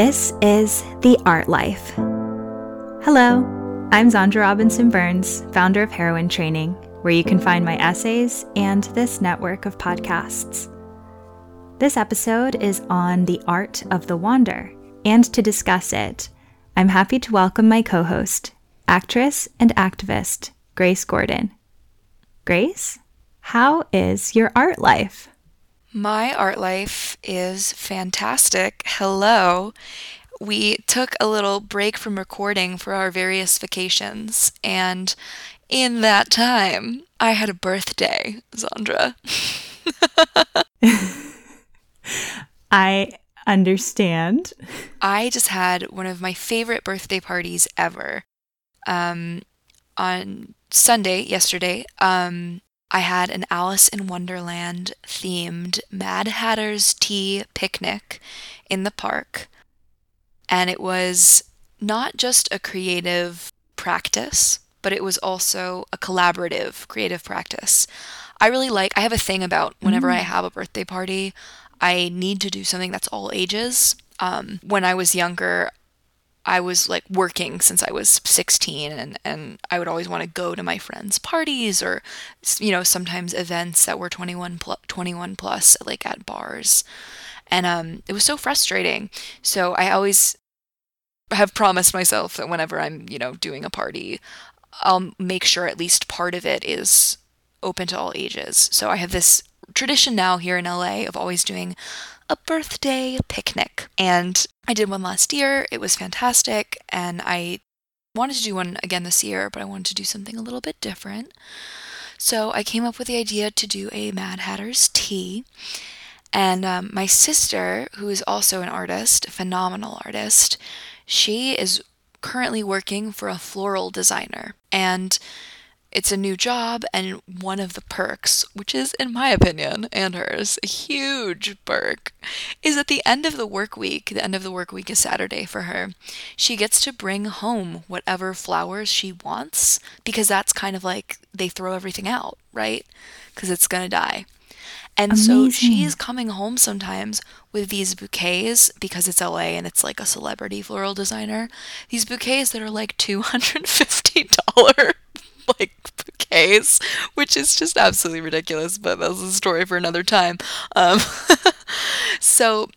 This is The Art Life. Hello, I'm Xandra Robinson-Burns, founder of Heroine Training, where you can find my essays and this network of podcasts. This episode is on the art of the wander, and to discuss it, I'm happy to welcome my co-host, actress and activist, Grace Gordon. Grace, how is your art life? My art life is fantastic. Hello. We took a little break from recording for our various vacations, and in that time, I had a birthday, Xandra. I understand. I just had one of my favorite birthday parties ever. On Sunday, yesterday, I had an Alice in Wonderland themed Mad Hatter's Tea picnic in the park. And it was not just a creative practice, but it was also a collaborative creative practice. I have a thing about whenever I have a birthday party, I need to do something that's all ages. When I was younger, I was like working since I was 16 and I would always want to go to my friends' parties or, you know, sometimes events that were 21 plus, like at bars. And it was so frustrating. So I always have promised myself that whenever I'm, you know, doing a party, I'll make sure at least part of it is open to all ages. So I have this tradition now here in LA of always doing a birthday picnic. And I did one last year. It was fantastic. And I wanted to do one again this year, but I wanted to do something a little bit different. So I came up with the idea to do a Mad Hatter's Tea. And my sister, who is also an artist, a phenomenal artist, she is currently working for a floral designer. And it's a new job, and one of the perks, which is, in my opinion and hers, a huge perk, is at the end of the work week, is Saturday for her, she gets to bring home whatever flowers she wants, because that's kind of like, they throw everything out, right? Because it's going to die. And Amazing. So she's coming home sometimes with these bouquets, because it's LA and it's like a celebrity floral designer, these bouquets that are like $250. Like bouquets, which is just absolutely ridiculous, but that's a story for another time. So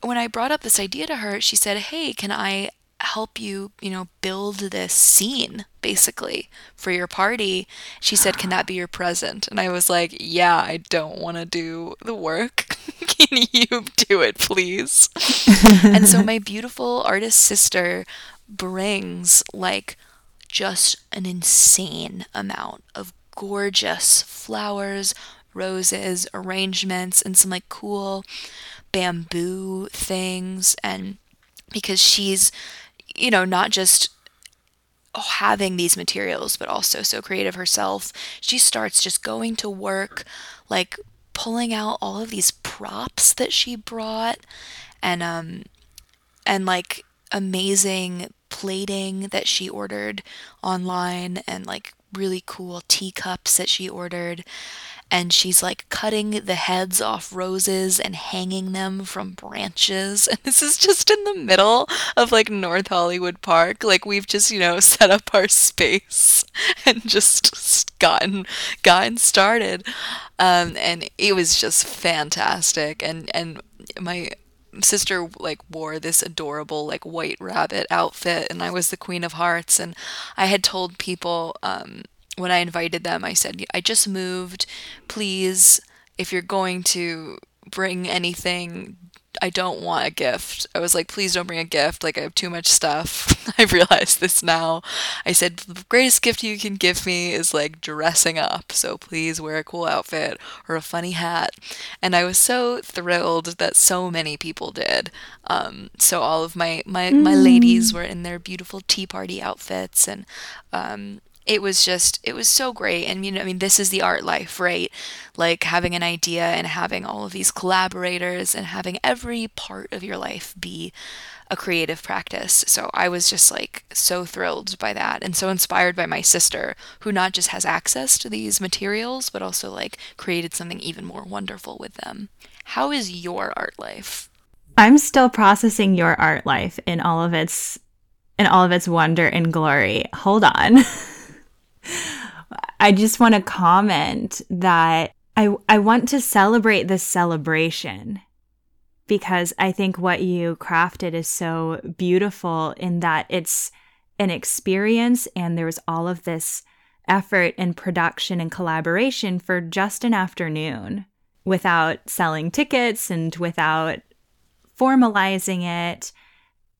when I brought up this idea to her, she said, "Hey, can I help you, you know, build this scene basically for your party?" She said, "Can that be your present?" And I was like, "Yeah, I don't want to do the work. Can you do it, please?" And so my beautiful artist sister brings like just an insane amount of gorgeous flowers, roses, arrangements, and some like cool bamboo things. And because she's, you know, not just having these materials, but also so creative herself, she starts just going to work, like pulling out all of these props that she brought and like amazing plating that she ordered online and like really cool teacups that she ordered, and she's like cutting the heads off roses and hanging them from branches. And this is just in the middle of like North Hollywood Park. Like we've just, you know, set up our space and just gotten started, and it was just fantastic. And my sister like wore this adorable like white rabbit outfit, and I was the Queen of Hearts. And I had told people when I invited them, I said, "I just moved. Please, if you're going to bring anything, I don't want a gift." I was like, "Please don't bring a gift. Like I have too much stuff." I realized this now. I said, "The greatest gift you can give me is like dressing up. So please wear a cool outfit or a funny hat." And I was so thrilled that so many people did. So all of my ladies were in their beautiful tea party outfits, and it was so great. And, you know, I mean, this is the art life, right? Like having an idea and having all of these collaborators and having every part of your life be a creative practice. So I was just like so thrilled by that and so inspired by my sister, who not just has access to these materials, but also like created something even more wonderful with them. How is your art life? I'm still processing your art life in all of its wonder and glory. Hold on. I just want to comment that I want to celebrate this celebration, because I think what you crafted is so beautiful in that it's an experience, and there was all of this effort and production and collaboration for just an afternoon without selling tickets and without formalizing it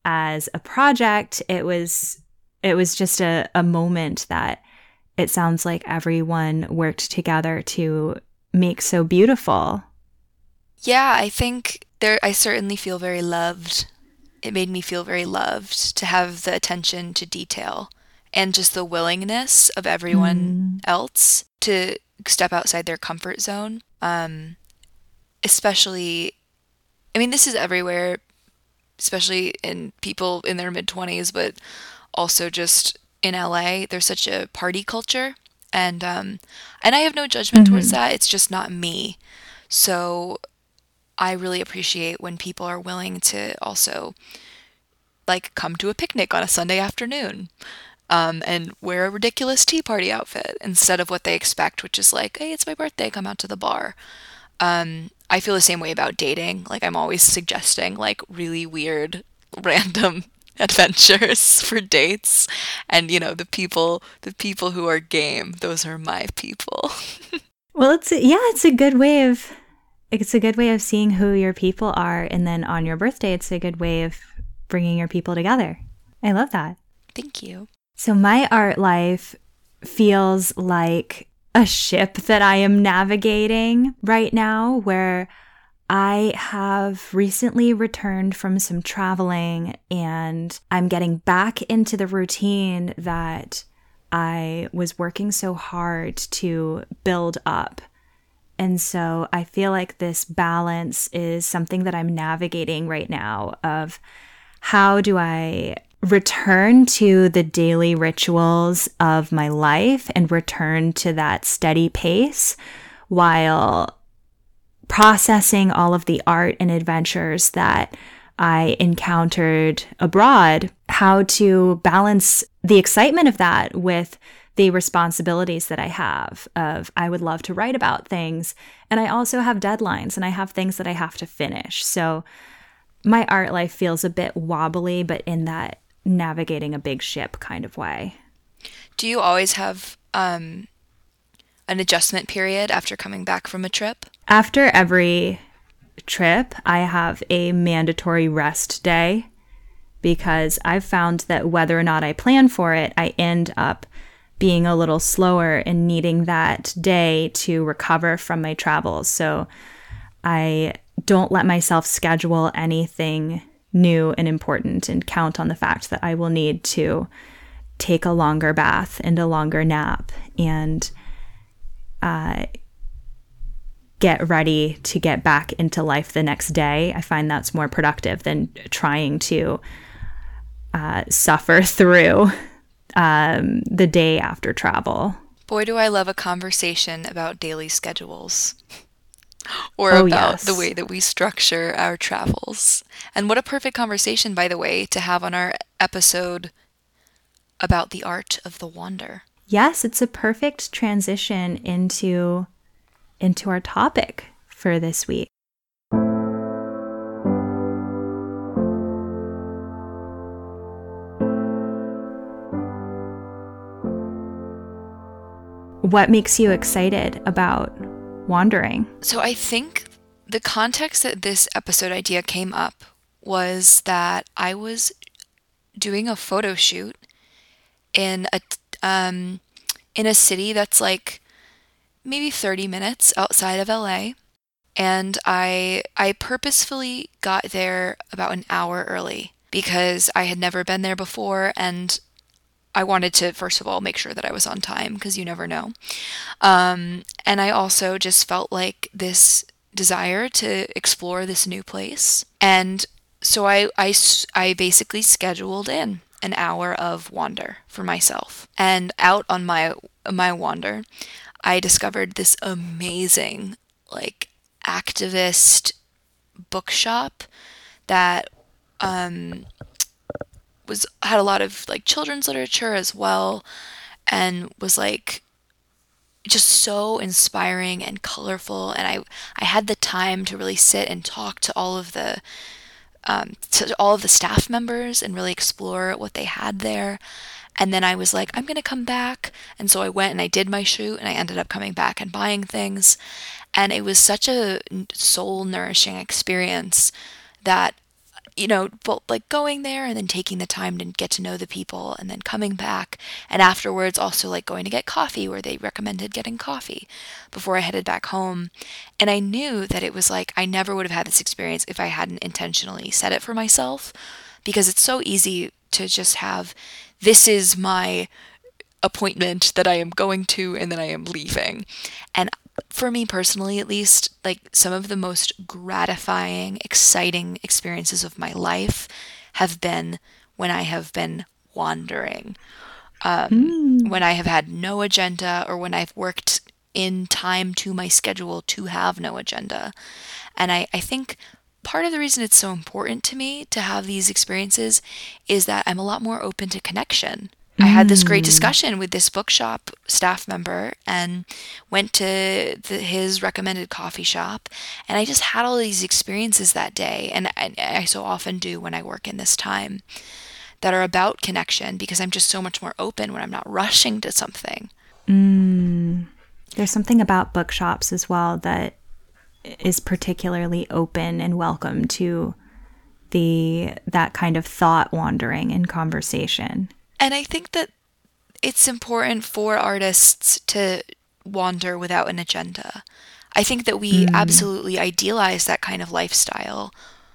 as a project. It was just a moment that it sounds like everyone worked together to make so beautiful. Yeah, I think I certainly feel very loved. It made me feel very loved to have the attention to detail and just the willingness of everyone else to step outside their comfort zone. Especially, I mean, this is everywhere, especially in people in their mid-20s, but also just in LA, there's such a party culture. And I have no judgment towards that. It's just not me. So I really appreciate when people are willing to also, like, come to a picnic on a Sunday afternoon and wear a ridiculous tea party outfit instead of what they expect, which is like, hey, it's my birthday, come out to the bar. I feel the same way about dating. Like, I'm always suggesting, like, really weird, random adventures for dates. And, you know, the people who are game, those are my people. Well, it's a good way of seeing who your people are. And then on your birthday, it's a good way of bringing your people together. I love that. Thank you. So my art life feels like a ship that I am navigating right now, where I have recently returned from some traveling and I'm getting back into the routine that I was working so hard to build up. And so I feel like this balance is something that I'm navigating right now of how do I return to the daily rituals of my life and return to that steady pace while processing all of the art and adventures that I encountered abroad, how to balance the excitement of that with the responsibilities that I have of I would love to write about things, and I also have deadlines and I have things that I have to finish. So my art life feels a bit wobbly, but in that navigating a big ship kind of way. Do you always have an adjustment period after coming back from a trip? After every trip, I have a mandatory rest day, because I've found that whether or not I plan for it, I end up being a little slower and needing that day to recover from my travels. So I don't let myself schedule anything new and important and count on the fact that I will need to take a longer bath and a longer nap and get ready to get back into life the next day. I find that's more productive than trying to suffer through the day after travel. Boy, do I love a conversation about daily schedules or about the way that we structure our travels. And what a perfect conversation, by the way, to have on our episode about the art of the wander. Yes, it's a perfect transition into our topic for this week. What makes you excited about wandering? So I think the context that this episode idea came up was that I was doing a photo shoot in a city that's like maybe 30 minutes outside of LA, and I purposefully got there about an hour early because I had never been there before, and I wanted to, first of all, make sure that I was on time, because you never know. And I also just felt like this desire to explore this new place. And so I basically scheduled in an hour of wander for myself. And out on my wander, I discovered this amazing, like, activist bookshop that had a lot of like children's literature as well, and was like just so inspiring and colorful. And I had the time to really sit and talk to all of the staff members and really explore what they had there. And then I was like, I'm going to come back. And so I went and I did my shoot, and I ended up coming back and buying things. And it was such a soul-nourishing experience that, you know, both like going there and then taking the time to get to know the people and then coming back. And afterwards also like going to get coffee, where they recommended getting coffee before I headed back home. And I knew that it was like, I never would have had this experience if I hadn't intentionally set it for myself, because it's so easy to just have, this is my appointment that I am going to and then I am leaving. And for me personally, at least, like some of the most gratifying, exciting experiences of my life have been when I have been wandering, when I have had no agenda, or when I've worked in time to my schedule to have no agenda. And I think part of the reason it's so important to me to have these experiences is that I'm a lot more open to connection. I had this great discussion with this bookshop staff member and went to his recommended coffee shop. And I just had all these experiences that day. And I so often do when I work in this time, that are about connection, because I'm just so much more open when I'm not rushing to something. There's something about bookshops as well that is particularly open and welcome to that kind of thought wandering and conversation. And I think that it's important for artists to wander without an agenda. I think that we absolutely idealize that kind of lifestyle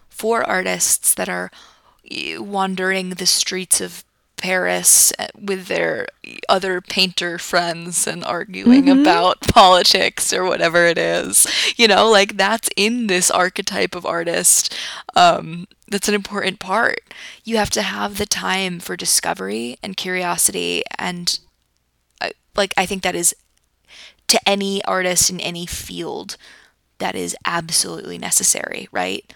for artists that are wandering the streets of Paris with their other painter friends and arguing about politics or whatever it is. You know, like that's in this archetype of artist. That's an important part. You have to have the time for discovery and curiosity. And I think that is, to any artist in any field, that is absolutely necessary, right?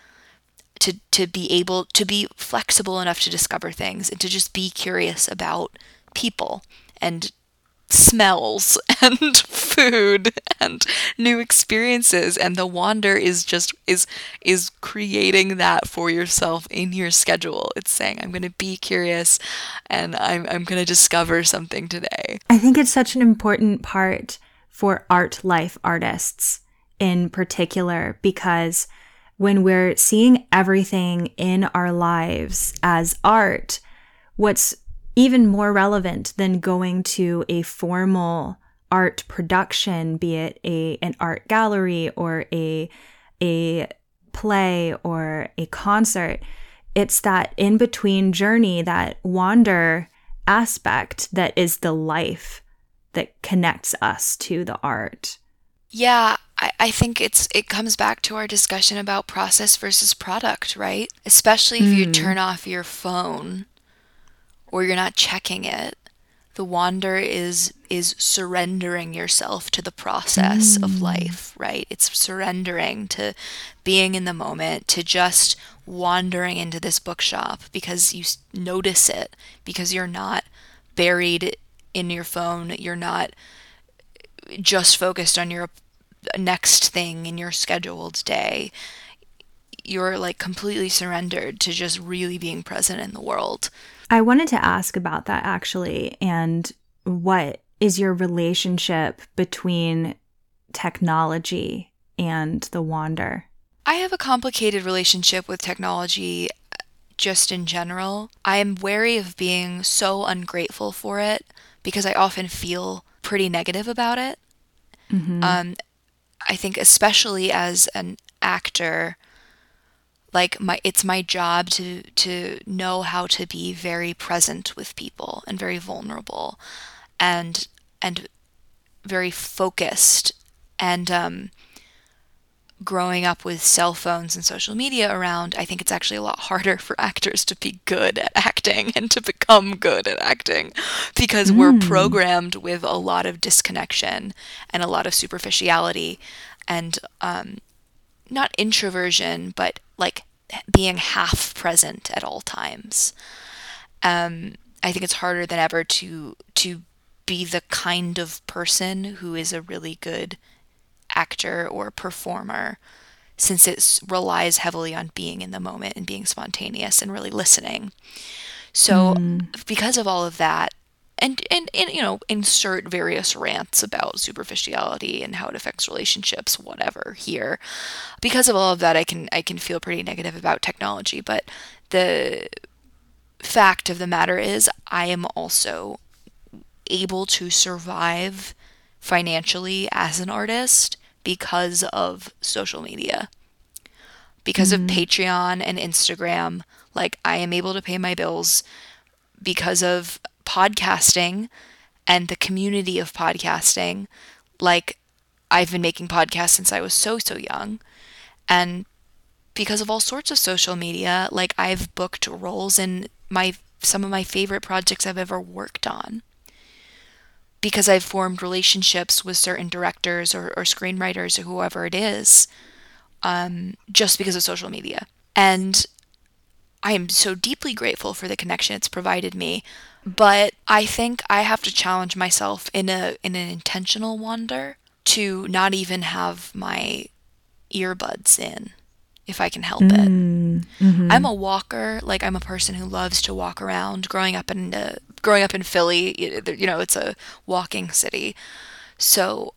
To be able to be flexible enough to discover things and to just be curious about people and smells and food and new experiences. And the wander is just is creating that for yourself in your schedule. It's saying, I'm going to be curious and I'm going to discover something today. I think it's such an important part for art life artists in particular, because when we're seeing everything in our lives as art, what's even more relevant than going to a formal art production, be it an art gallery or a play or a concert, it's that in-between journey, that wander aspect that is the life that connects us to the art. Yeah, I think it comes back to our discussion about process versus product, right? Especially if you turn off your phone or you're not checking it, the wander is surrendering yourself to the process of life, right? It's surrendering to being in the moment, to just wandering into this bookshop because you notice it, because you're not buried in your phone, you're not just focused on your next thing in your scheduled day. You're like completely surrendered to just really being present in the world. I wanted to ask about that actually, and what is your relationship between technology and the wander? I have a complicated relationship with technology just in general. I am wary of being so ungrateful for it, because I often feel pretty negative about it. I think especially as an actor, like it's my job to know how to be very present with people and very vulnerable and very focused. And growing up with cell phones and social media around, I think it's actually a lot harder for actors to be good at acting and to become good at acting, because we're programmed with a lot of disconnection and a lot of superficiality and not introversion, but like being half present at all times. I think it's harder than ever to be the kind of person who is a really good actor or performer, since it relies heavily on being in the moment and being spontaneous and really listening. So because of all of that, and you know, insert various rants about superficiality and how it affects relationships, whatever, here. Because of all of that, I can feel pretty negative about technology, but the fact of the matter is I am also able to survive financially as an artist because of social media, because of Patreon and Instagram. Like, I am able to pay my bills because of podcasting and the community of podcasting. Like, I've been making podcasts since I was so young, and because of all sorts of social media, like, I've booked roles in some of my favorite projects I've ever worked on, because I've formed relationships with certain directors or screenwriters or whoever it is, just because of social media. And I am so deeply grateful for the connection it's provided me, but I think I have to challenge myself in an intentional wander to not even have my earbuds in, if I can help it. Mm-hmm. I'm a walker. Like, I'm a person who loves to walk around. Growing up in Philly, you know, it's a walking city. So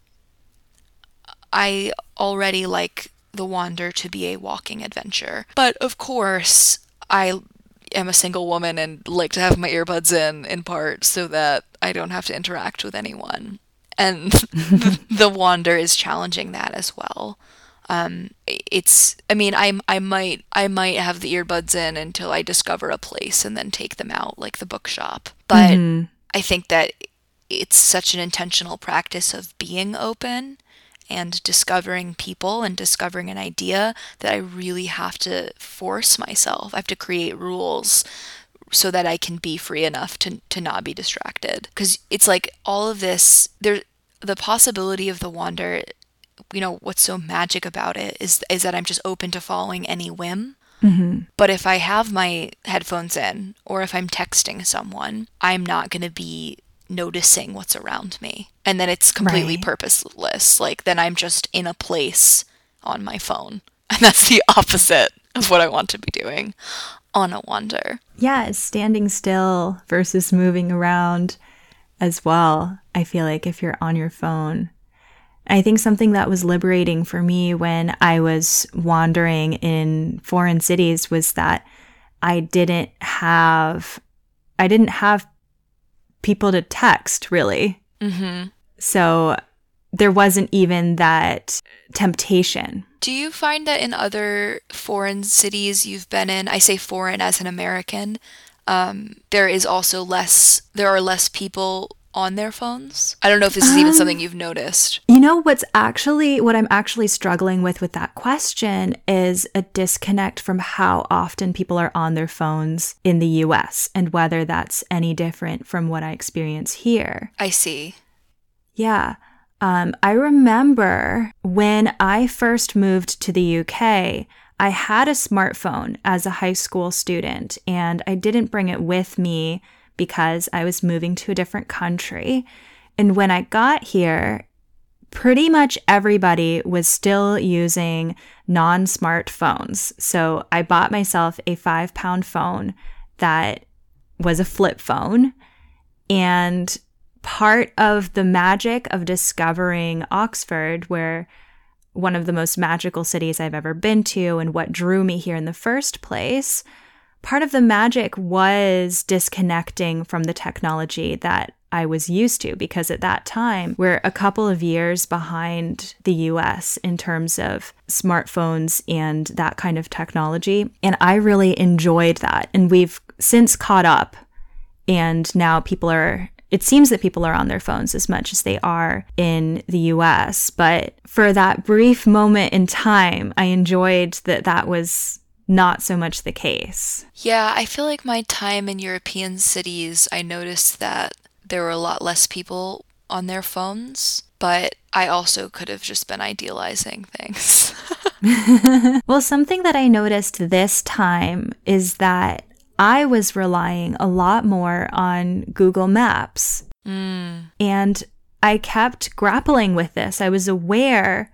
I already like the wander to be a walking adventure. But of course, I am a single woman and like to have my earbuds in part so that I don't have to interact with anyone. And the wander is challenging that as well. I might have the earbuds in until I discover a place and then take them out, like the bookshop. But I think that it's such an intentional practice of being open and discovering people and discovering an idea that I really have to force myself. I have to create rules so that I can be free enough to not be distracted. 'Cause it's like all of this, the possibility of the wander, you know, what's so magic about it is that I'm just open to following any whim. Mm-hmm. But if I have my headphones in, or if I'm texting someone, I'm not going to be noticing what's around me. And then it's completely purposeless. Like, then I'm just in a place on my phone. And that's the opposite of what I want to be doing on a wander. Yeah, standing still versus moving around as well. I feel like if you're on your phone, I think something that was liberating for me when I was wandering in foreign cities was that I didn't have people to text, really. Mm-hmm. So there wasn't even that temptation. Do you find that in other foreign cities you've been in, I say foreign as an American, there are less people on their phones? I don't know if this is even something you've noticed. You know, what I'm actually struggling with that question is a disconnect from how often people are on their phones in the US and whether that's any different from what I experience here. I see. Yeah. I remember when I first moved to the UK, I had a smartphone as a high school student, and I didn't bring it with me because I was moving to a different country. And when I got here, pretty much everybody was still using non-smart phones. So I bought myself a 5-pound phone that was a flip phone. And part of the magic of discovering Oxford, where one of the most magical cities I've ever been to and what drew me here in the first place, part of the magic was disconnecting from the technology that I was used to, because at that time, we're a couple of years behind the US in terms of smartphones and that kind of technology. And I really enjoyed that. And we've since caught up. And now it seems that people are on their phones as much as they are in the US. But for that brief moment in time, I enjoyed that was not so much the case. Yeah, I feel like my time in European cities, I noticed that there were a lot less people on their phones, but I also could have just been idealizing things. Well, something that I noticed this time is that I was relying a lot more on Google Maps. And I kept grappling with this. I was aware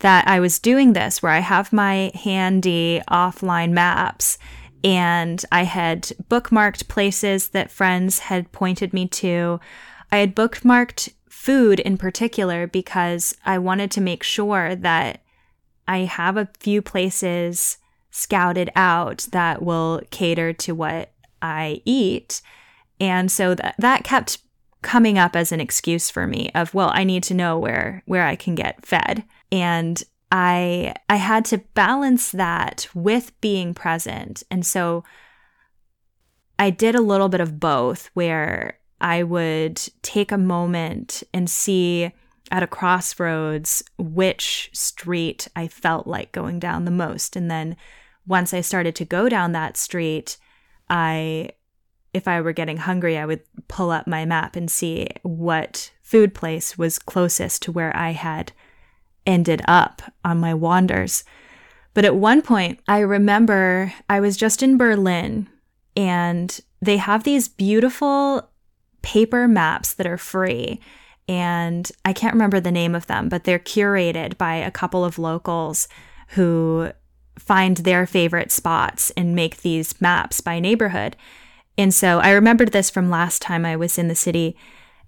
that I was doing this, where I have my handy offline maps, and I had bookmarked places that friends had pointed me to. I had bookmarked food in particular because I wanted to make sure that I have a few places scouted out that will cater to what I eat. And so that kept coming up as an excuse for me of, well, I need to know where I can get fed. And I had to balance that with being present. And so I did a little bit of both, where I would take a moment and see at a crossroads which street I felt like going down the most. And then once I started to go down that street, if I were getting hungry, I would pull up my map and see what food place was closest to where I had ended up on my wanders. But at one point, I remember I was just in Berlin, and they have these beautiful paper maps that are free. And I can't remember the name of them, but they're curated by a couple of locals who find their favorite spots and make these maps by neighborhood. And so I remembered this from last time I was in the city,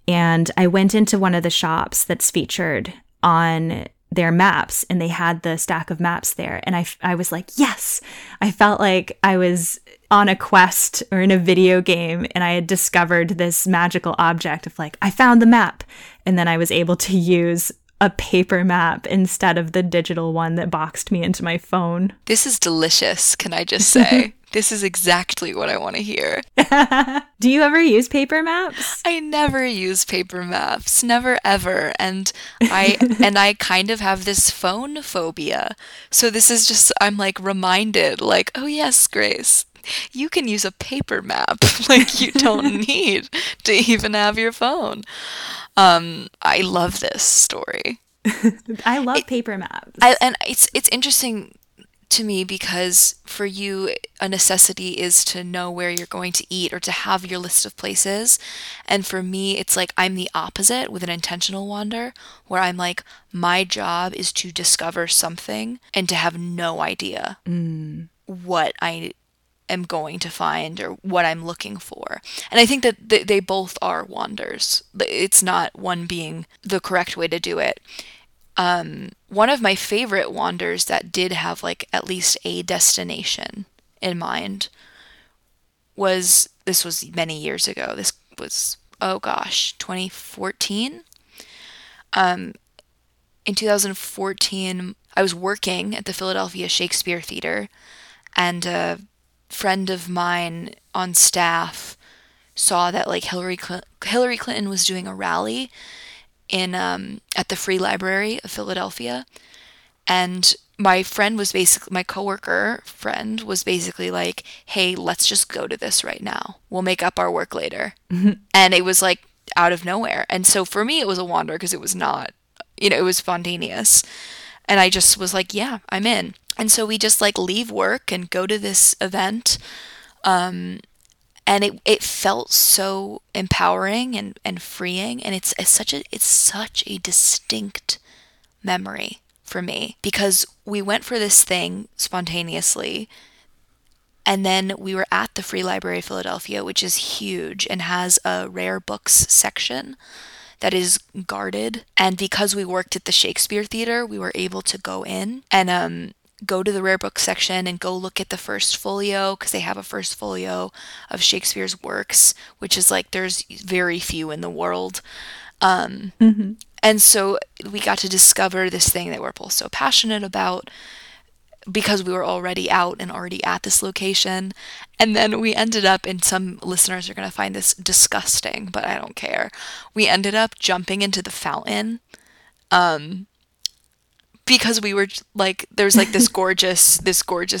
and I went into one of the shops that's featured on their maps, and they had the stack of maps there. And I was like, yes, I felt like I was on a quest or in a video game, and I had discovered this magical object of like, I found the map. And then I was able to use a paper map instead of the digital one that boxed me into my phone. This is delicious, can I just say? This is exactly what I want to hear. Do you ever use paper maps? I never use paper maps, never ever. And I kind of have this phone phobia. So this is just, I'm like reminded, like, oh yes, Grace, you can use a paper map. Like, you don't need to even have your phone. I love this story. I love paper maps. It's interesting to me because for you, a necessity is to know where you're going to eat or to have your list of places. And for me, it's like I'm the opposite with an intentional wander, where I'm like, my job is to discover something and to have no idea what I am going to find or what I'm looking for. And I think that they both are wanders. It's not one being the correct way to do it. One of my favorite wanders that did have like at least a destination in mind was, this was many years ago. This was, 2014. In 2014, I was working at the Philadelphia Shakespeare Theater, and friend of mine on staff saw that like Hillary Clinton was doing a rally in at the Free Library of Philadelphia, and my coworker friend was basically like, hey, let's just go to this right now, we'll make up our work later. And it was like out of nowhere, and so for me it was a wander because it was not, it was spontaneous, and I just was like, yeah, I'm in. And so we just like leave work and go to this event, and it felt so empowering and freeing, and it's such a distinct memory for me because we went for this thing spontaneously, and then we were at the Free Library of Philadelphia, which is huge and has a rare books section that is guarded. And because we worked at the Shakespeare Theater, we were able to go in and go to the rare book section and go look at the first folio, because they have a first folio of Shakespeare's works, which is like, there's very few in the world. And so we got to discover this thing that we're both so passionate about because we were already out and already at this location. And then we ended up, and some listeners are going to find this disgusting, but I don't care. We ended up jumping into the fountain, because we were like, there's like this gorgeous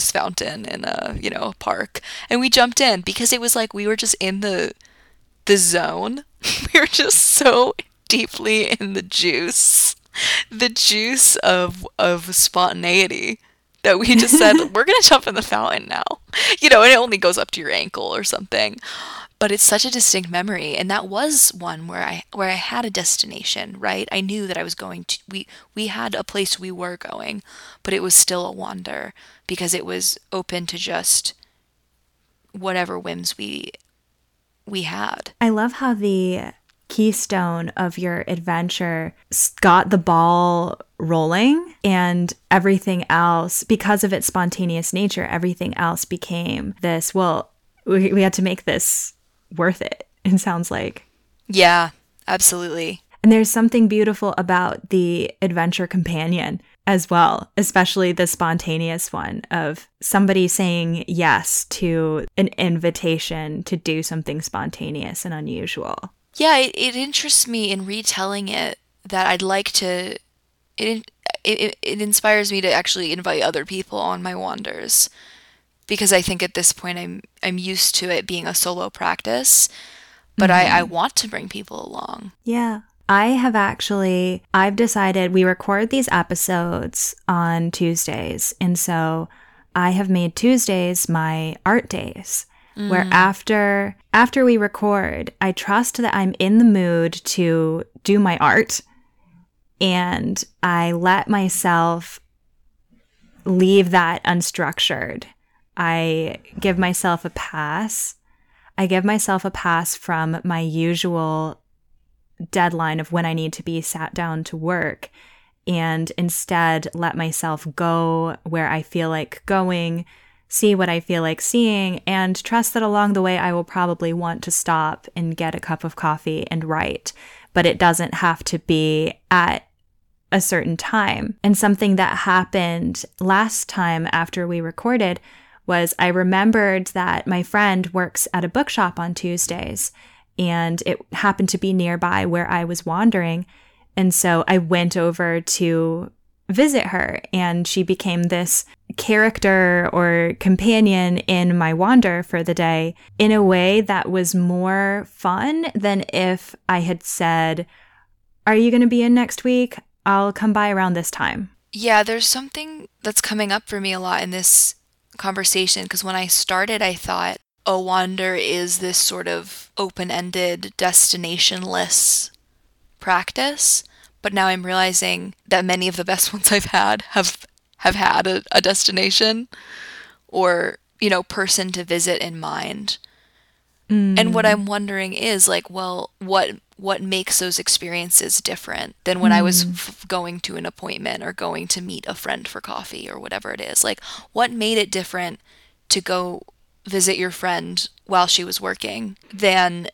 fountain in a park, and we jumped in because it was like we were just in the zone. We were just so deeply in the juice of spontaneity that we just said, we're going to jump in the fountain now. You know, and it only goes up to your ankle or something. But it's such a distinct memory, and that was one where I had a destination, right? I knew that I was going to, we had a place we were going, but it was still a wander because it was open to just whatever whims we had. I love how the keystone of your adventure got the ball rolling, and everything else, because of its spontaneous nature, everything else became this, well, we had to make this worth it, it sounds like. Yeah, absolutely. And there's something beautiful about the adventure companion as well, especially the spontaneous one of somebody saying yes to an invitation to do something spontaneous and unusual. Yeah, it interests me in retelling it that I'd like to, it inspires me to actually invite other people on my wanders, because I think at this point I'm used to it being a solo practice, but mm-hmm. I want to bring people along. Yeah. I've decided we record these episodes on Tuesdays, and so I have made Tuesdays my art days, where after we record, I trust that I'm in the mood to do my art, and I let myself leave that unstructured. I give myself a pass. I give myself a pass from my usual deadline of when I need to be sat down to work, and instead let myself go where I feel like going, see what I feel like seeing, and trust that along the way I will probably want to stop and get a cup of coffee and write. But it doesn't have to be at a certain time. And something that happened last time after we recorded was I remembered that my friend works at a bookshop on Tuesdays, and it happened to be nearby where I was wandering. And so I went over to visit her, and she became this character or companion in my wander for the day in a way that was more fun than if I had said, "Are you going to be in next week? I'll come by around this time." Yeah, there's something that's coming up for me a lot in this conversation, because when I started, I thought a wander is this sort of open-ended, destinationless practice, but now I'm realizing that many of the best ones I've had have had a destination or, you know, person to visit in mind. And what I'm wondering is, like, well, what makes those experiences different than when I was going to an appointment or going to meet a friend for coffee or whatever it is? Like, what made it different to go visit your friend while she was working than,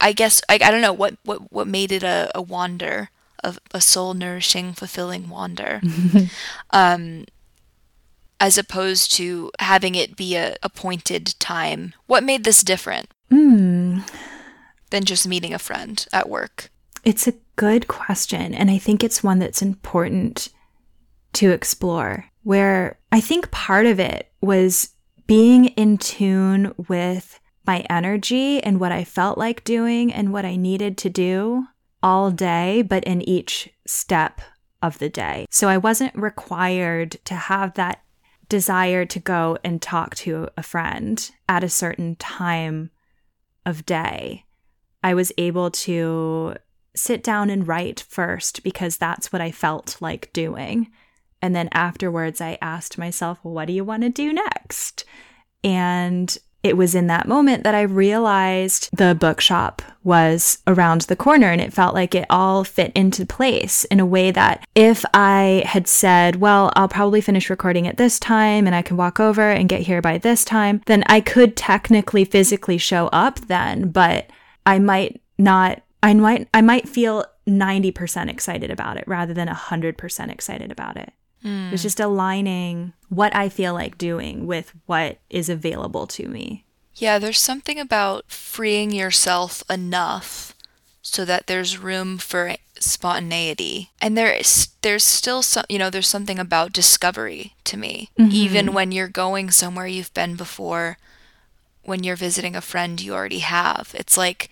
I guess, I don't know, what made it a wander, a soul-nourishing, fulfilling wander, as opposed to having it be a appointed time? What made this different? Than just meeting a friend at work? It's a good question, and I think it's one that's important to explore, where I think part of it was being in tune with my energy and what I felt like doing and what I needed to do all day, but in each step of the day. So I wasn't required to have that desire to go and talk to a friend at a certain time of day. I was able to sit down and write first because that's what I felt like doing. And then afterwards, I asked myself, well, what do you want to do next? And it was in that moment that I realized the bookshop was around the corner, and it felt like it all fit into place in a way that if I had said, well, I'll probably finish recording at this time and I can walk over and get here by this time, then I could technically physically show up then, but I might not, I might feel 90% excited about it rather than 100% excited about it. It's just aligning what I feel like doing with what is available to me. Yeah, there's something about freeing yourself enough so that there's room for spontaneity. And there's still some, you know, there's something about discovery to me. Even when you're going somewhere you've been before, when you're visiting a friend you already have, it's like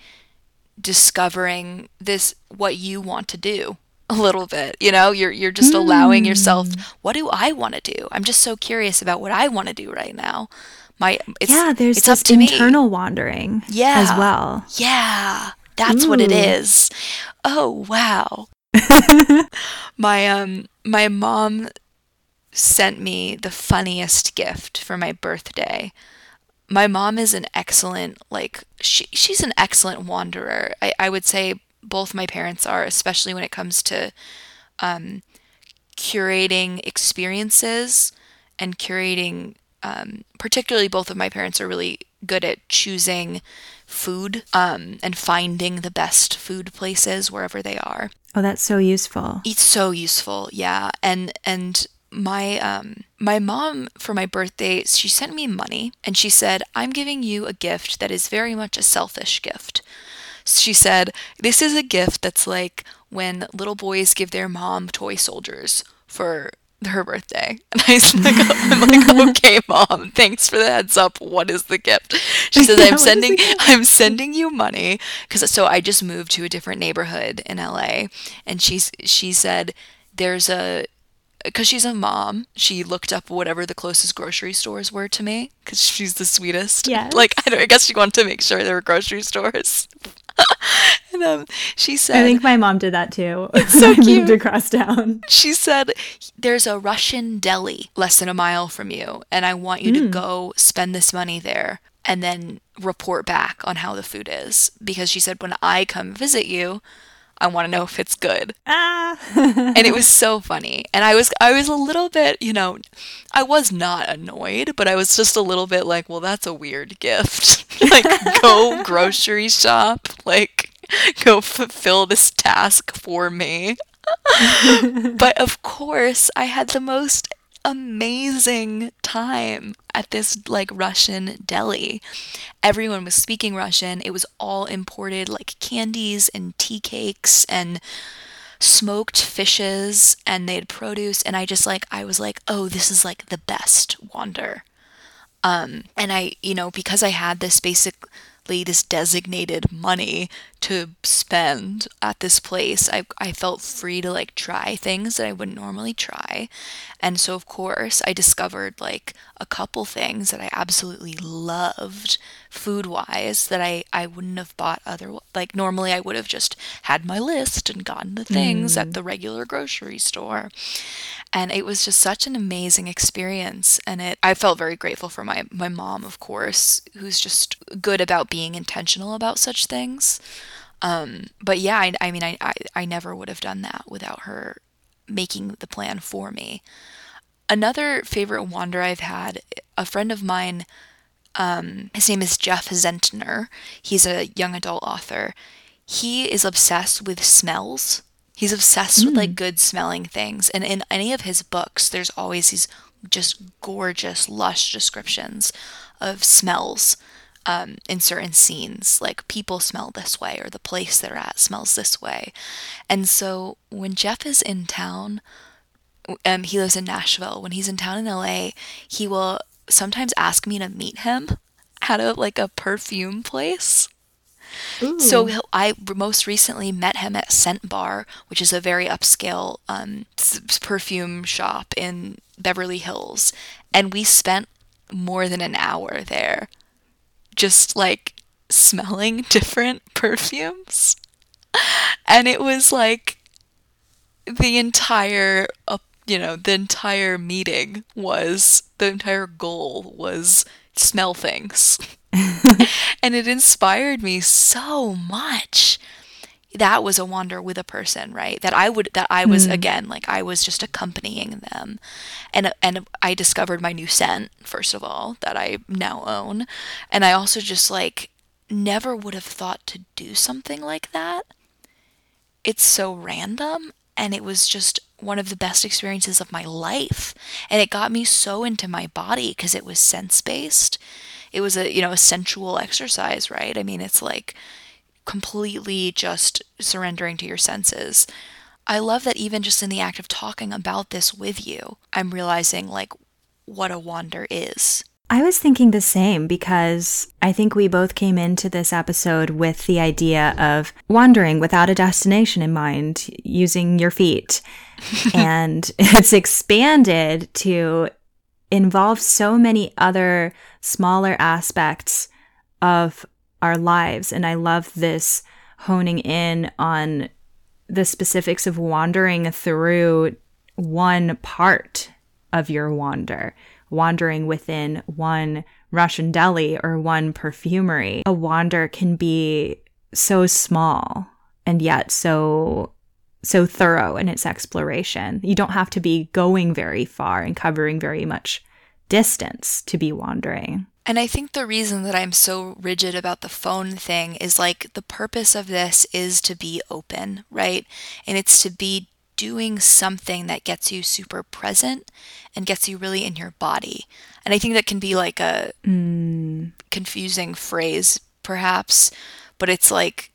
discovering this, what you want to do a little bit, you know, you're just allowing yourself, what do I want to do? I'm just so curious about what I want to do right now. There's it's this up to internal wandering as well. Yeah, that's what it is. Oh, wow. My mom sent me the funniest gift for my birthday. My mom is an excellent, she's an excellent wanderer. I would say both my parents are, especially when it comes to curating experiences and curating, particularly both of my parents are really good at choosing food and finding the best food places wherever they are. Oh, that's so useful. It's so useful, yeah. And my mom, for my birthday, she sent me money and she said, I'm giving you a gift that is very much a selfish gift. She said, this is a gift that's like when little boys give their mom toy soldiers for her birthday. And I'm like, okay, mom, thanks for the heads up. What is the gift? She says, I'm sending you money. So I just moved to a different neighborhood in LA. And she said, because she's a mom, she looked up whatever the closest grocery stores were to me, because she's the sweetest. Yes. I guess she wanted to make sure there were grocery stores. And she said, I think my mom did that too. It's so cute. I moved across town. She said, there's a Russian deli less than a mile from you, and I want you to go spend this money there and then report back on how the food is. Because she said, when I come visit you, I want to know if it's good. And it was so funny. And I was a little bit, I was not annoyed, but I was just a little bit like, well, that's a weird gift. Go grocery shop. Go fulfill this task for me. But of course, I had the most amazing time at this Russian deli. Everyone was speaking Russian. It was all imported candies and tea cakes and smoked fishes, and they had produce, and I was like, oh, this is the best wander. And I, because I had this designated money to spend at this place, I felt free to try things that I wouldn't normally try. And so of course I discovered a couple things that I absolutely loved food wise that I wouldn't have bought otherwise. Normally I would have just had my list and gotten the things at the regular grocery store. And it was just such an amazing experience. And I felt very grateful for my mom, of course, who's just good about being intentional about such things. But yeah, I never would have done that without her making the plan for me. Another favorite wander I've had, a friend of mine, his name is Jeff Zentner. He's a young adult author. He is obsessed with smells. He's obsessed with good smelling things. And in any of his books, there's always these just gorgeous, lush descriptions of smells in certain scenes. People smell this way, or the place they're at smells this way. And so when Jeff is in town, he lives in Nashville. When he's in town in LA, he will sometimes ask me to meet him at a perfume place. Ooh. So I most recently met him at Scent Bar, which is a very upscale perfume shop in Beverly Hills. And we spent more than an hour there just smelling different perfumes. And it was the entire, the entire meeting was, the entire goal was smell things. And it inspired me so much. That was a wander with a person, right? I was just accompanying them. And I discovered my new scent, first of all, that I now own. And I also just never would have thought to do something like that. It's so random. And it was just one of the best experiences of my life. And it got me so into my body because it was sense-based. It was a sensual exercise, right? I mean, it's completely just surrendering to your senses. I love that even just in the act of talking about this with you, I'm realizing what a wander is. I was thinking the same, because I think we both came into this episode with the idea of wandering without a destination in mind, using your feet. And it's expanded to involve so many other smaller aspects of our lives. And I love this honing in on the specifics of wandering through one part of your wander. Wandering within one Russian deli or one perfumery. A wander can be so small and yet so thorough in its exploration. You don't have to be going very far and covering very much distance to be wandering. And I think the reason that I'm so rigid about the phone thing is, like, the purpose of this is to be open, right? And it's to be doing something that gets you super present and gets you really in your body. And I think that can be like a confusing phrase, perhaps, but it's like,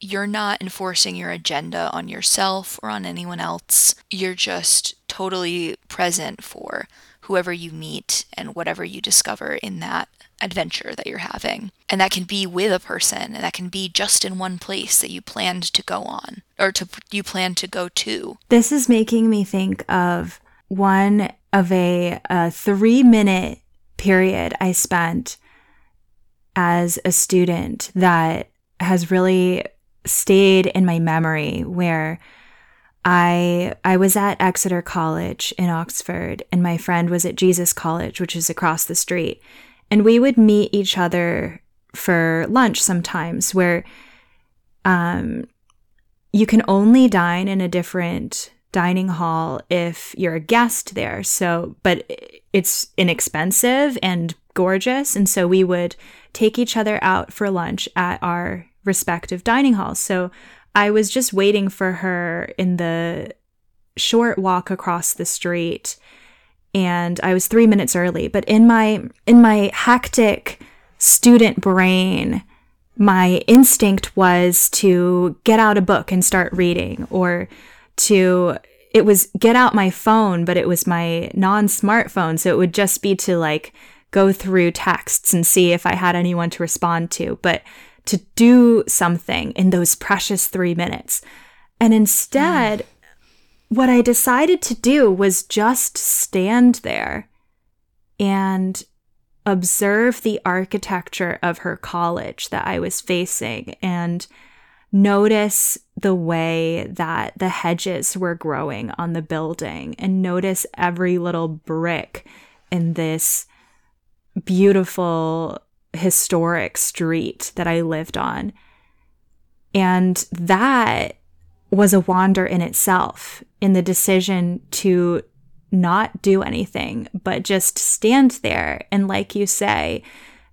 you're not enforcing your agenda on yourself or on anyone else. You're just totally present for whoever you meet and whatever you discover in that adventure that you're having. And that can be with a person, and that can be just in one place that you planned to go on or you plan to go to. This is making me think of one of a 3-minute period I spent as a student that has really stayed in my memory, where I was at Exeter College in Oxford, and my friend was at Jesus College, which is across the street. And we would meet each other for lunch sometimes, where you can only dine in a different dining hall if you're a guest there. So, but it's inexpensive and gorgeous. And so we would take each other out for lunch at our respective dining halls. So I was just waiting for her in the short walk across the street, and I was 3 minutes early. But in my hectic student brain, my instinct was to get out a book and start reading, or it was get out my phone, but it was my non-smartphone. So it would just be to, like, go through texts and see if I had anyone to respond to, but to do something in those precious 3 minutes. And instead, what I decided to do was just stand there and observe the architecture of her college that I was facing, and notice the way that the hedges were growing on the building, and notice every little brick in this beautiful historic street that I lived on. And that was a wander in itself, in the decision to not do anything, but just stand there and, like you say,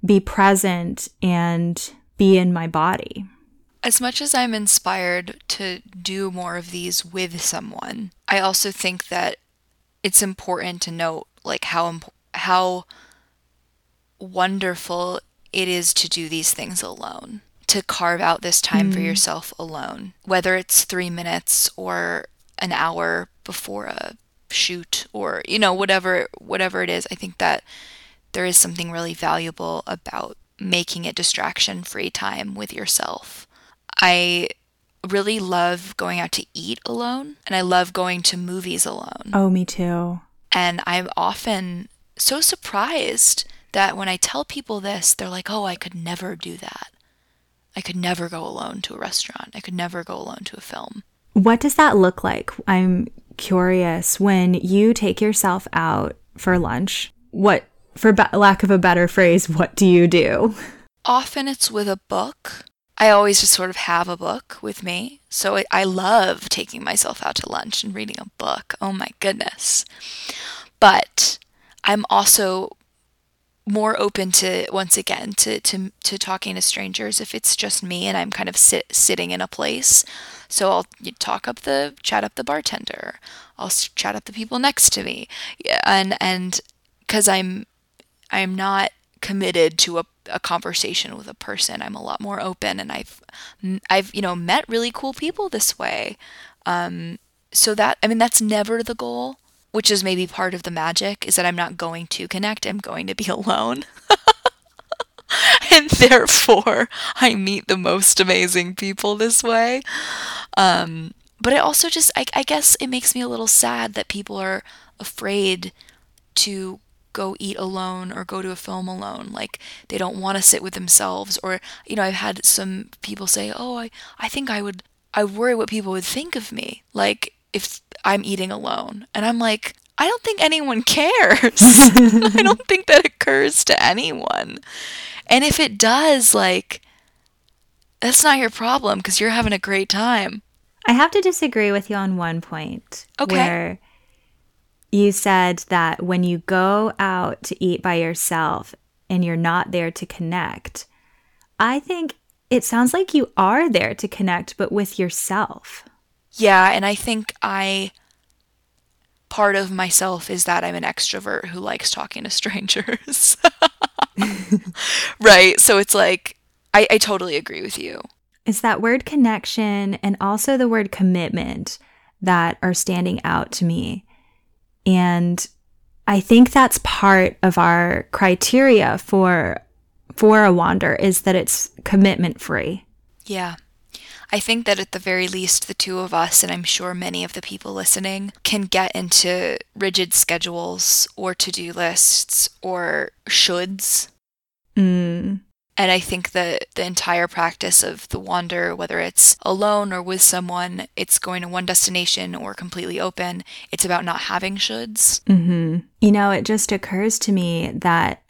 be present and be in my body. As much as I'm inspired to do more of these with someone, I also think that it's important to note, like, how wonderful it is to do these things alone, to carve out this time for yourself alone, whether it's 3 minutes or an hour before a shoot, or, you know, whatever it is. I think that there is something really valuable about making it distraction-free time with yourself. I really love going out to eat alone, and I love going to movies alone. Oh, me too. And I'm often so surprised that when I tell people this, they're like, oh, I could never do that. I could never go alone to a restaurant. I could never go alone to a film. What does that look like? I'm curious. When you take yourself out for lunch, what, for lack of a better phrase, what do you do? Often it's with a book. I always just sort of have a book with me. So I love taking myself out to lunch and reading a book. Oh my goodness. But I'm also more open to, once again, to talking to strangers if it's just me and I'm kind of sitting in a place. So I'll chat up the bartender. I'll chat up the people next to me, and because I'm not committed to a conversation with a person, I'm a lot more open, and I've met really cool people this way. So that, I mean, that's never the goal. which is maybe part of the magic, is that I'm not going to connect. I'm going to be alone. And therefore, I meet the most amazing people this way. But it also just, I guess it makes me a little sad that people are afraid to go eat alone or go to a film alone. Like, they don't want to sit with themselves. Or, you know, I've had some people say, oh, I think I worry what people would think of me, like, if I'm eating alone. And I'm like, I don't think anyone cares. I don't think that occurs to anyone. And if it does, like, that's not your problem because you're having a great time. I have to disagree with you on one point. Okay. Where you said that when you go out to eat by yourself and you're not there to connect, I think it sounds like you are there to connect, but with yourself. Yeah, and I think part of myself is that I'm an extrovert who likes talking to strangers. Right? So it's like, I totally agree with you. It's that word connection and also the word commitment that are standing out to me. And I think that's part of our criteria for a wander, is that it's commitment free. Yeah. I think that at the very least, the two of us, and I'm sure many of the people listening, can get into rigid schedules or to-do lists or shoulds. And I think that the entire practice of the wander, whether it's alone or with someone, it's going to one destination or completely open, it's about not having shoulds. Mm-hmm. You know, it just occurs to me that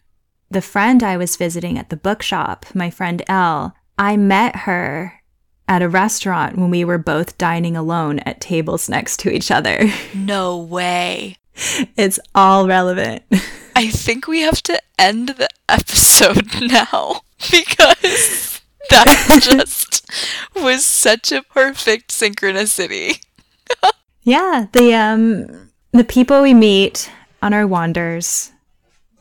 the friend I was visiting at the bookshop, my friend Elle, I met her at a restaurant when we were both dining alone at tables next to each other. No way. It's all relevant. I think we have to end the episode now because that just was such a perfect synchronicity. Yeah, the people we meet on our wanders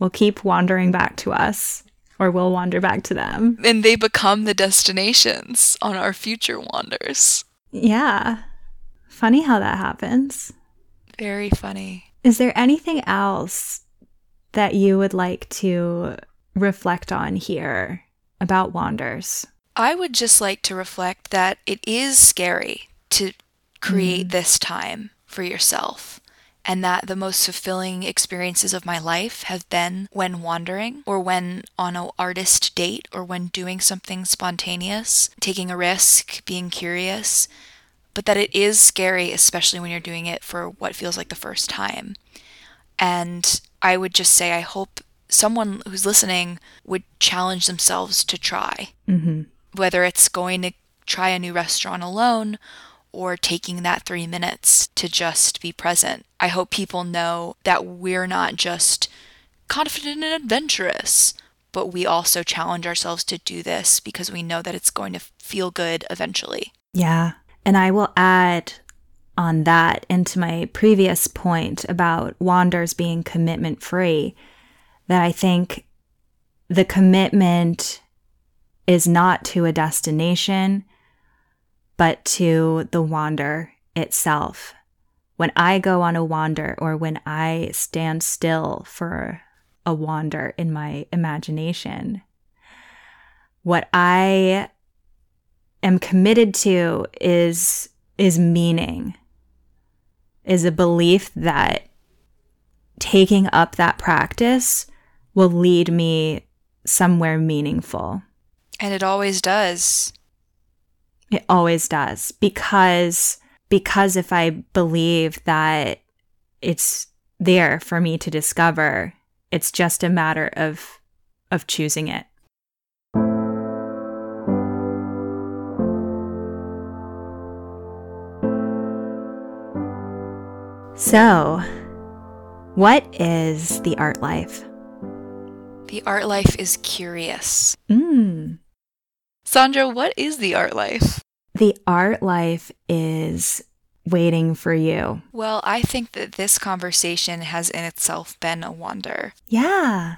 will keep wandering back to us, or we'll wander back to them. And they become the destinations on our future wanders. Yeah. Funny how that happens. Very funny. Is there anything else that you would like to reflect on here about wanders? I would just like to reflect that it is scary to create this time for yourself, and that the most fulfilling experiences of my life have been when wandering, or when on an artist date, or when doing something spontaneous, taking a risk, being curious, but that it is scary, especially when you're doing it for what feels like the first time. And I would just say I hope someone who's listening would challenge themselves to try, whether it's going to try a new restaurant alone or taking that 3 minutes to just be present. I hope people know that we're not just confident and adventurous, but we also challenge ourselves to do this because we know that it's going to feel good eventually. Yeah. And I will add on that into my previous point about wanders being commitment free, that I think the commitment is not to a destination, but to the wander itself. When I go on a wander, or when I stand still for a wander in my imagination, what I am committed to is meaning, is a belief that taking up that practice will lead me somewhere meaningful. And it always does. It always does, because if I believe that it's there for me to discover, it's just a matter of choosing it. So, what is the art life? The art life is curious. Xandra, what is the art life? The art life is waiting for you. Well, I think that this conversation has in itself been a wander. Yeah.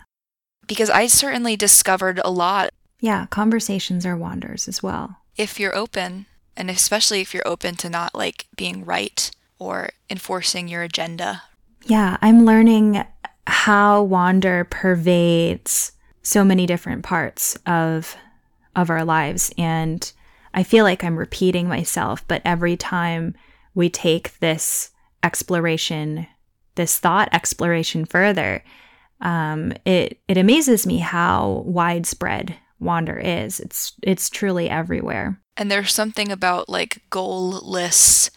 Because I certainly discovered a lot. Yeah, conversations are wanders as well. If you're open, and especially if you're open to not, like, being right or enforcing your agenda. Yeah, I'm learning how wander pervades so many different parts of our lives. And I feel like I'm repeating myself, but every time we take this exploration, this thought exploration further, it amazes me how widespread wander is. It's truly everywhere. And there's something about like goalless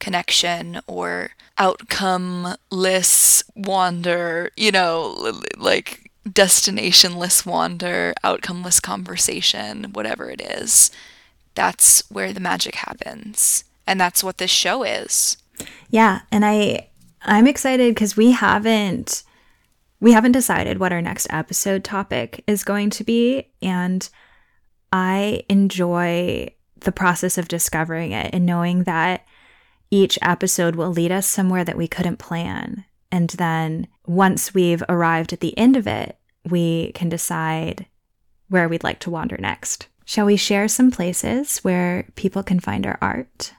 connection or outcomeless wander, you know, like destinationless wander, outcomeless conversation, whatever it is. That's where the magic happens. And that's what this show is. Yeah, and I'm excited because we haven't decided what our next episode topic is going to be, and I enjoy the process of discovering it and knowing that each episode will lead us somewhere that we couldn't plan. And then once we've arrived at the end of it, we can decide where we'd like to wander next. Shall we share some places where people can find our art?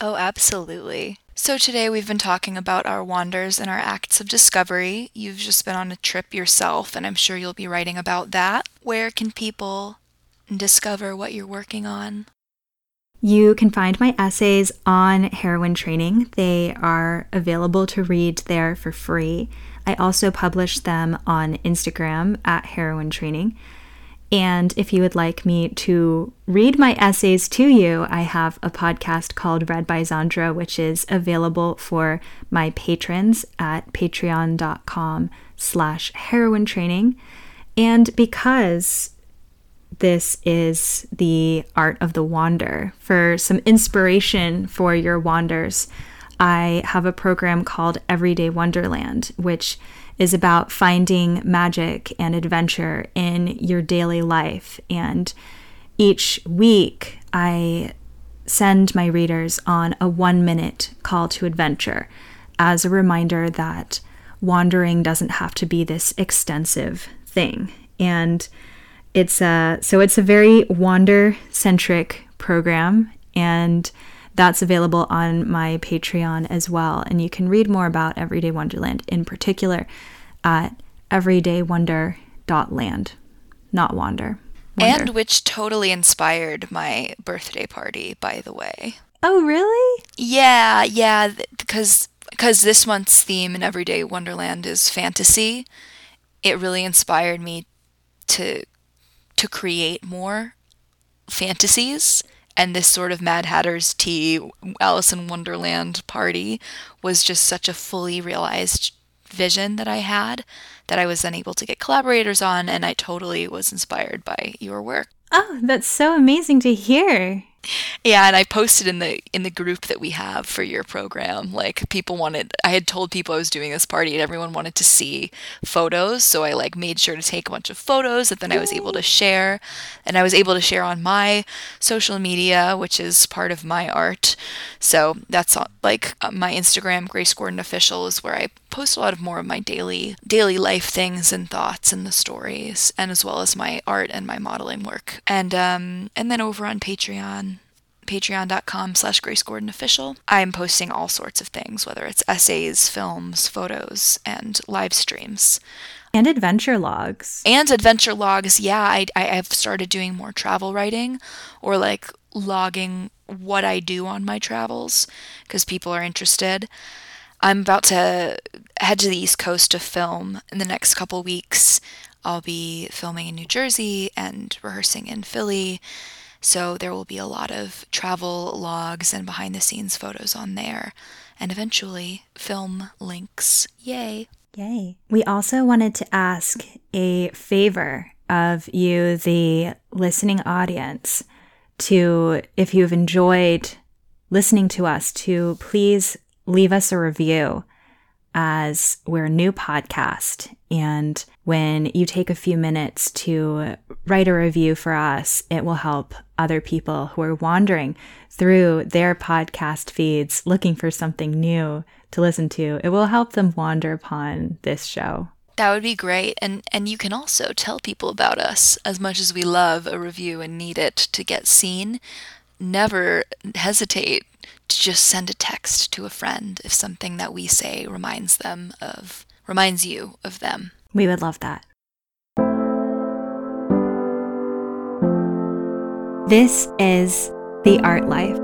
Oh, absolutely. So today we've been talking about our wanders and our acts of discovery. You've just been on a trip yourself, and I'm sure you'll be writing about that. Where can people discover what you're working on? You can find my essays on Heroine Training. They are available to read there for free. I also publish them on Instagram at Heroine Training. And if you would like me to read my essays to you, I have a podcast called Read by Xandra, which is available for my patrons at patreon.com/heroinetraining. And because this is the art of the wander, for some inspiration for your wanders, I have a program called Everyday Wonderland, which is about finding magic and adventure in your daily life. And each week I send my readers on a 1-minute call to adventure as a reminder that wandering doesn't have to be this extensive thing. And it's a very wander-centric program, and that's available on my Patreon as well. And you can read more about Everyday Wonderland in particular at everydaywonder.land, not wander. And which totally inspired my birthday party, by the way. Oh, really? Yeah, because this month's theme in Everyday Wonderland is fantasy. It really inspired me to create more fantasies. And this sort of Mad Hatter's Tea, Alice in Wonderland party was just such a fully realized vision that I had that I was then able to get collaborators on, and I totally was inspired by your work. Oh, that's so amazing to hear. Yeah, and I posted in the group that we have for your program, like I had told people I was doing this party and everyone wanted to see photos, so I like made sure to take a bunch of photos that then I was able to share, and I was able to share on my social media, which is part of my art. So that's like my Instagram, Grace Gordon Official, is where I post a lot of more of my daily life things and thoughts and the stories, and as well as my art and my modeling work. And then over on Patreon, patreon.com/Grace Gordon Official, I'm posting all sorts of things, whether it's essays, films, photos, and live streams. And adventure logs. Yeah, I have started doing more travel writing, or like logging what I do on my travels, because people are interested. I'm about to head to the East Coast to film in the next couple weeks. I'll be filming in New Jersey and rehearsing in Philly. So there will be a lot of travel logs and behind-the-scenes photos on there, and eventually film links. Yay! Yay. We also wanted to ask a favor of you, the listening audience, to, if you've enjoyed listening to us, to please leave us a review, as we're a new podcast. And when you take a few minutes to write a review for us, it will help other people who are wandering through their podcast feeds looking for something new to listen to. It will help them wander upon this show. That would be great. And you can also tell people about us. As much as we love a review and need it to get seen, never hesitate to just send a text to a friend if something that we say reminds you of them. We would love that. This is The Art Life,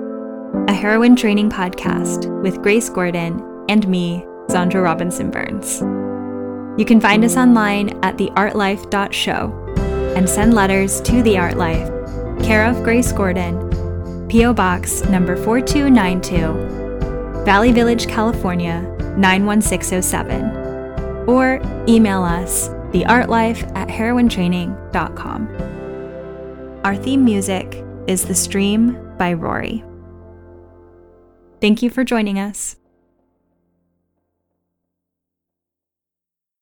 a Heroine Training podcast with Grace Gordon and me, Xandra Robinson-Burns. You can find us online at theartlife.show and send letters to The Art Life, care of Grace Gordon, P.O. Box number 4292, Valley Village, California, 91607, or email us theartlife@heroinetraining.com. Our theme music is The Stream by Rorie. Thank you for joining us.